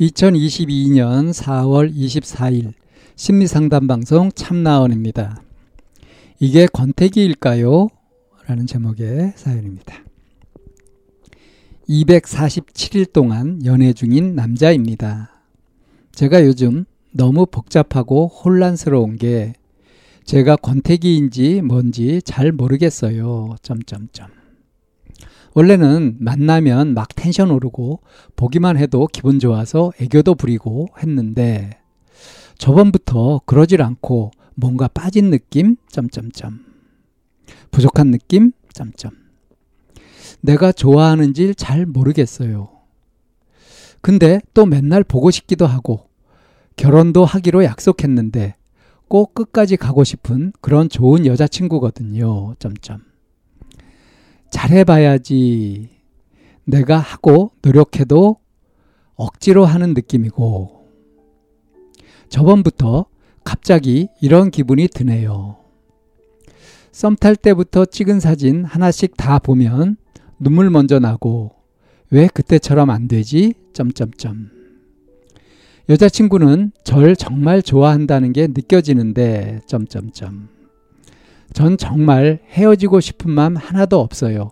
(2022년 4월 24일) 심리상담방송 참나원입니다. 이게 권태기일까요? 라는 제목의 사연입니다. 247일 동안 연애 중인 남자입니다. 제가 요즘 너무 복잡하고 혼란스러운 게 제가 권태기인지 뭔지 잘 모르겠어요. 점점점. 원래는 만나면 막 텐션 오르고 보기만 해도 기분 좋아서 애교도 부리고 했는데 저번부터 그러질 않고 뭔가 빠진 느낌? 점점점. 부족한 느낌? 점점. 내가 좋아하는지 잘 모르겠어요. 근데 또 맨날 보고 싶기도 하고 결혼도 하기로 약속했는데 꼭 끝까지 가고 싶은 그런 좋은 여자친구거든요. 점점. 잘해봐야지. 내가 하고 노력해도 억지로 하는 느낌이고. 저번부터 갑자기 이런 기분이 드네요. 썸 탈 때부터 찍은 사진 하나씩 다 보면 눈물 먼저 나고 왜 그때처럼 안 되지? 점점점. 여자친구는 절 정말 좋아한다는 게 느껴지는데 점점점. 전 정말 헤어지고 싶은 마음 하나도 없어요.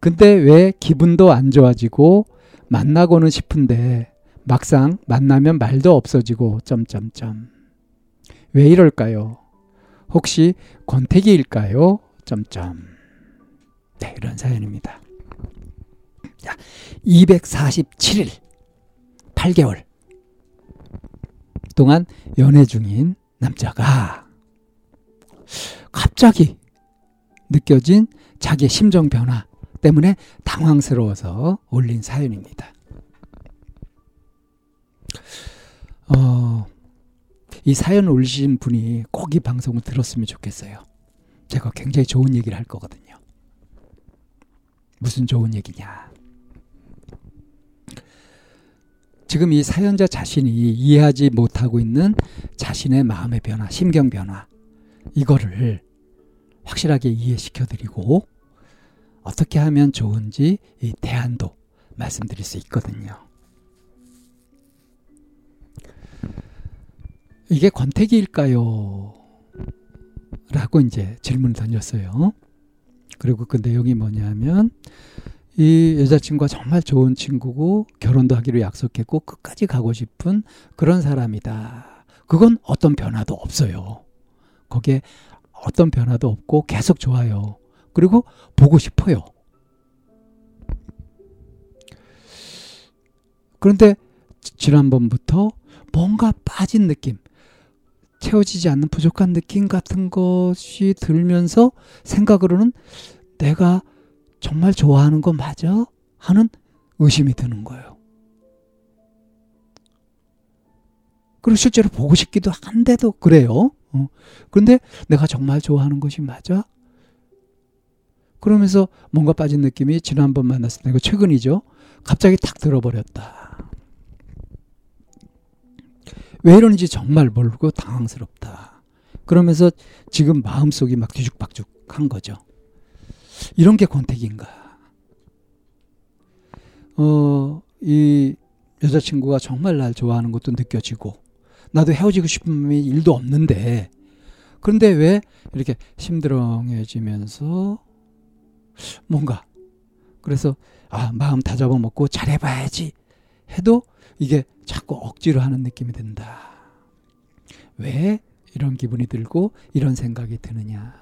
근데 왜 기분도 안 좋아지고 만나고는 싶은데 막상 만나면 말도 없어지고 점점점. 왜 이럴까요? 혹시 권태기일까요? 점점. 네, 이런 사연입니다. 자, 247일 8개월 동안 연애 중인 남자가 갑자기 느껴진 자기의 심정 변화 때문에 당황스러워서 올린 사연입니다. 이 사연 올리신 분이 꼭 이 방송을 들었으면 좋겠어요. 제가 굉장히 좋은 얘기를 할 거거든요. 무슨 좋은 얘기냐. 지금 이 사연자 자신이 이해하지 못하고 있는 자신의 마음의 변화, 심경 변화, 이거를 확실하게 이해시켜드리고 어떻게 하면 좋은지 이 대안도 말씀드릴 수 있거든요. 이게 권태기일까요? 라고 이제 질문을 던졌어요. 그리고 그 내용이 뭐냐면 이 여자친구가 정말 좋은 친구고 결혼도 하기로 약속했고 끝까지 가고 싶은 그런 사람이다. 그건 어떤 변화도 없어요. 거기에 어떤 변화도 없고 계속 좋아요. 그리고 보고 싶어요. 그런데 지난번부터 뭔가 빠진 느낌, 채워지지 않는 부족한 느낌 같은 것이 들면서 생각으로는 내가 정말 좋아하는 거 맞아? 하는 의심이 드는 거예요. 그리고 실제로 보고 싶기도 한데도 그래요. 그런데 내가 정말 좋아하는 것이 맞아? 그러면서 뭔가 빠진 느낌이 지난번 만났을 때, 이거 최근이죠. 갑자기 탁 들어버렸다. 왜 이러는지 정말 모르고 당황스럽다. 그러면서 지금 마음속이 막 뒤죽박죽한 거죠. 이런 게 권태기인가? 이 여자친구가 정말 날 좋아하는 것도 느껴지고 나도 헤어지고 싶은 마음이 일도 없는데 그런데 왜 이렇게 심드렁해지면서 뭔가 그래서 마음 다 잡아먹고 잘해봐야지 해도 이게 자꾸 억지로 하는 느낌이 든다. 왜 이런 기분이 들고 이런 생각이 드느냐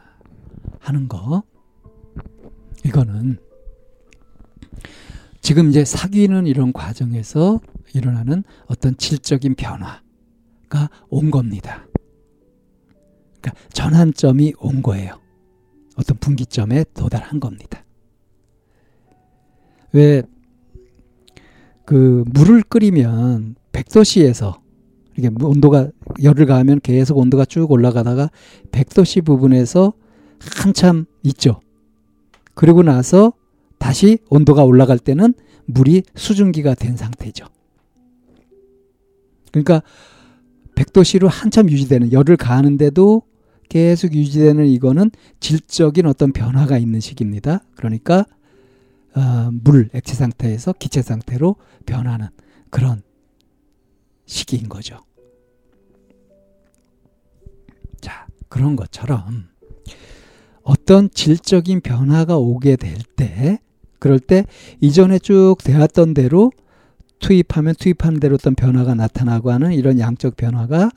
하는 거. 이거는 지금 이제 사귀는 이런 과정에서 일어나는 어떤 질적인 변화가 온 겁니다. 그러니까 전환점이 온 거예요. 어떤 분기점에 도달한 겁니다. 왜 그 물을 끓이면 100도씨에서 이게 온도가 열을 가하면 계속 온도가 쭉 올라가다가 100도씨 부분에서 한참 있죠. 그리고 나서 다시 온도가 올라갈 때는 물이 수증기가 된 상태죠. 그러니까 100도씨로 한참 유지되는, 열을 가하는데도 계속 유지되는 이거는 질적인 어떤 변화가 있는 식입니다. 그러니까 물, 액체 상태에서 기체 상태로 변하는 그런 시기인 거죠. 자, 그런 것처럼 어떤 질적인 변화가 오게 될 때, 그럴 때 이전에 쭉 되었던 대로 투입하면 투입한 대로 어떤 변화가 나타나고 하는 이런 양적 변화가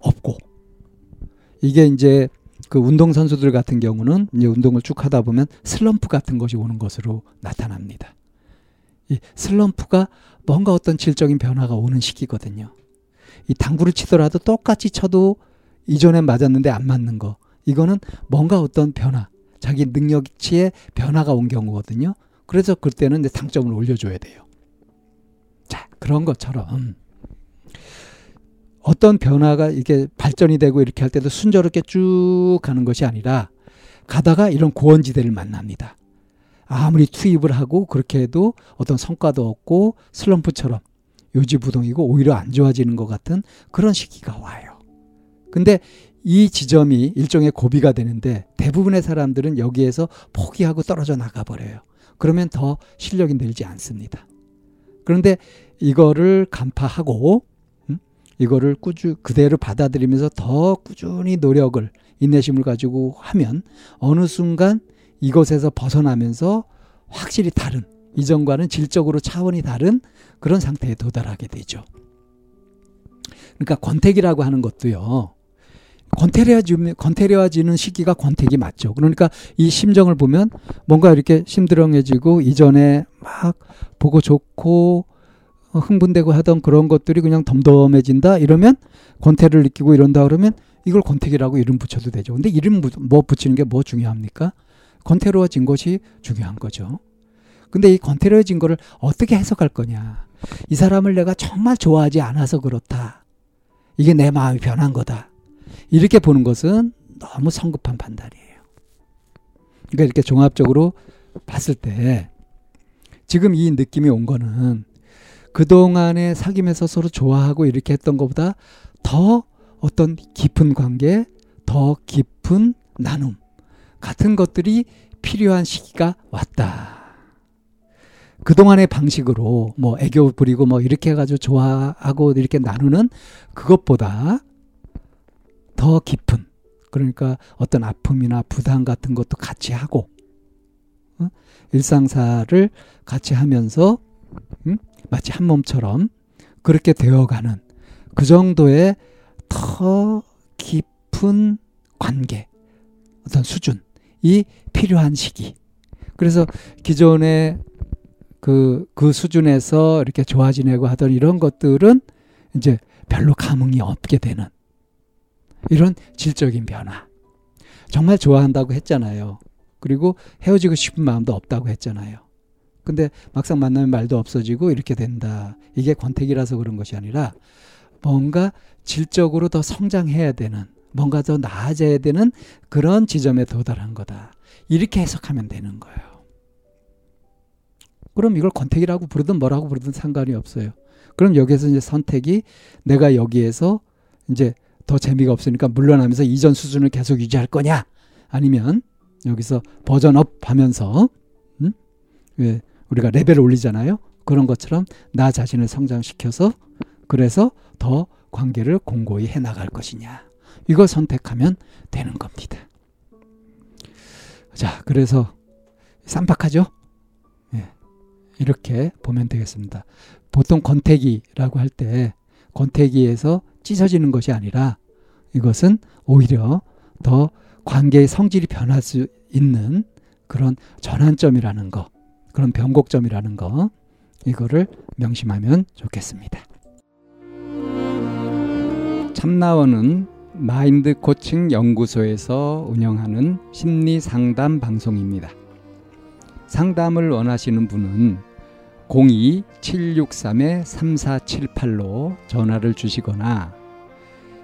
없고, 이게 이제 그 운동선수들 같은 경우는 이제 운동을 쭉 하다 보면 슬럼프 같은 것이 오는 것으로 나타납니다. 이 슬럼프가 뭔가 어떤 질적인 변화가 오는 시기거든요. 이 당구를 치더라도 똑같이 쳐도 이전에 맞았는데 안 맞는 거, 이거는 뭔가 어떤 변화, 자기 능력치에 변화가 온 경우거든요. 그래서 그때는 이제 당점을 올려줘야 돼요. 자, 그런 것처럼 어떤 변화가 이렇게 발전이 되고 이렇게 할 때도 순조롭게 쭉 가는 것이 아니라 가다가 이런 고원지대를 만납니다. 아무리 투입을 하고 그렇게 해도 어떤 성과도 없고 슬럼프처럼 요지부동이고 오히려 안 좋아지는 것 같은 그런 시기가 와요. 근데 이 지점이 일종의 고비가 되는데 대부분의 사람들은 여기에서 포기하고 떨어져 나가버려요. 그러면 더 실력이 늘지 않습니다. 그런데 이거를 간파하고 이거를 꾸준히 그대로 받아들이면서 더 꾸준히 노력을, 인내심을 가지고 하면 어느 순간 이것에서 벗어나면서 확실히 다른, 이전과는 질적으로 차원이 다른 그런 상태에 도달하게 되죠. 그러니까 권태기라고 하는 것도요, 권태려워지는 시기가 권태기 맞죠. 그러니까 이 심정을 보면 뭔가 이렇게 심드렁해지고 이전에 막 보고 좋고 흥분되고 하던 그런 것들이 그냥 덤덤해진다 이러면, 권태를 느끼고 이런다 그러면 이걸 권태기라고 이름 붙여도 되죠. 근데 이름 뭐 붙이는 게 뭐 중요합니까? 권태로워진 것이 중요한 거죠. 근데 이 권태로워진 거를 어떻게 해석할 거냐. 이 사람을 내가 정말 좋아하지 않아서 그렇다, 이게 내 마음이 변한 거다, 이렇게 보는 것은 너무 성급한 판단이에요. 그러니까 이렇게 종합적으로 봤을 때 지금 이 느낌이 온 거는 그동안의 사귐에서 서로 좋아하고 이렇게 했던 것보다 더 어떤 깊은 관계, 더 깊은 나눔 같은 것들이 필요한 시기가 왔다. 그동안의 방식으로 뭐 애교 부리고 뭐 이렇게 해가지고 좋아하고 이렇게 나누는 그것보다 더 깊은, 그러니까 어떤 아픔이나 부담 같은 것도 같이 하고 일상사를 같이 하면서 마치 한 몸처럼 그렇게 되어가는 그 정도의 더 깊은 관계, 어떤 수준이 필요한 시기. 그래서 기존에 그 수준에서 이렇게 좋아 지내고 하던 이런 것들은 이제 별로 감흥이 없게 되는 이런 질적인 변화. 정말 좋아한다고 했잖아요. 그리고 헤어지고 싶은 마음도 없다고 했잖아요. 근데 막상 만나면 말도 없어지고 이렇게 된다. 이게 권태기라서 그런 것이 아니라 뭔가 질적으로 더 성장해야 되는, 뭔가 더 나아져야 되는 그런 지점에 도달한 거다, 이렇게 해석하면 되는 거예요. 그럼 이걸 권태기라고 부르든 뭐라고 부르든 상관이 없어요. 그럼 여기에서 이제 선택이, 내가 여기에서 이제 더 재미가 없으니까 물러나면서 이전 수준을 계속 유지할 거냐, 아니면 여기서 버전업 하면서 왜 우리가 레벨을 올리잖아요. 그런 것처럼 나 자신을 성장시켜서 그래서 더 관계를 공고히 해나갈 것이냐, 이걸 선택하면 되는 겁니다. 자, 그래서 쌈박하죠? 예, 이렇게 보면 되겠습니다. 보통 권태기라고 할 때 권태기에서 찢어지는 것이 아니라 이것은 오히려 더 관계의 성질이 변할 수 있는 그런 전환점이라는 거, 그런 변곡점이라는 거, 이거를 명심하면 좋겠습니다. 참나원은 마인드 코칭 연구소에서 운영하는 심리 상담 방송입니다. 상담을 원하시는 분은 02-763-3478로 전화를 주시거나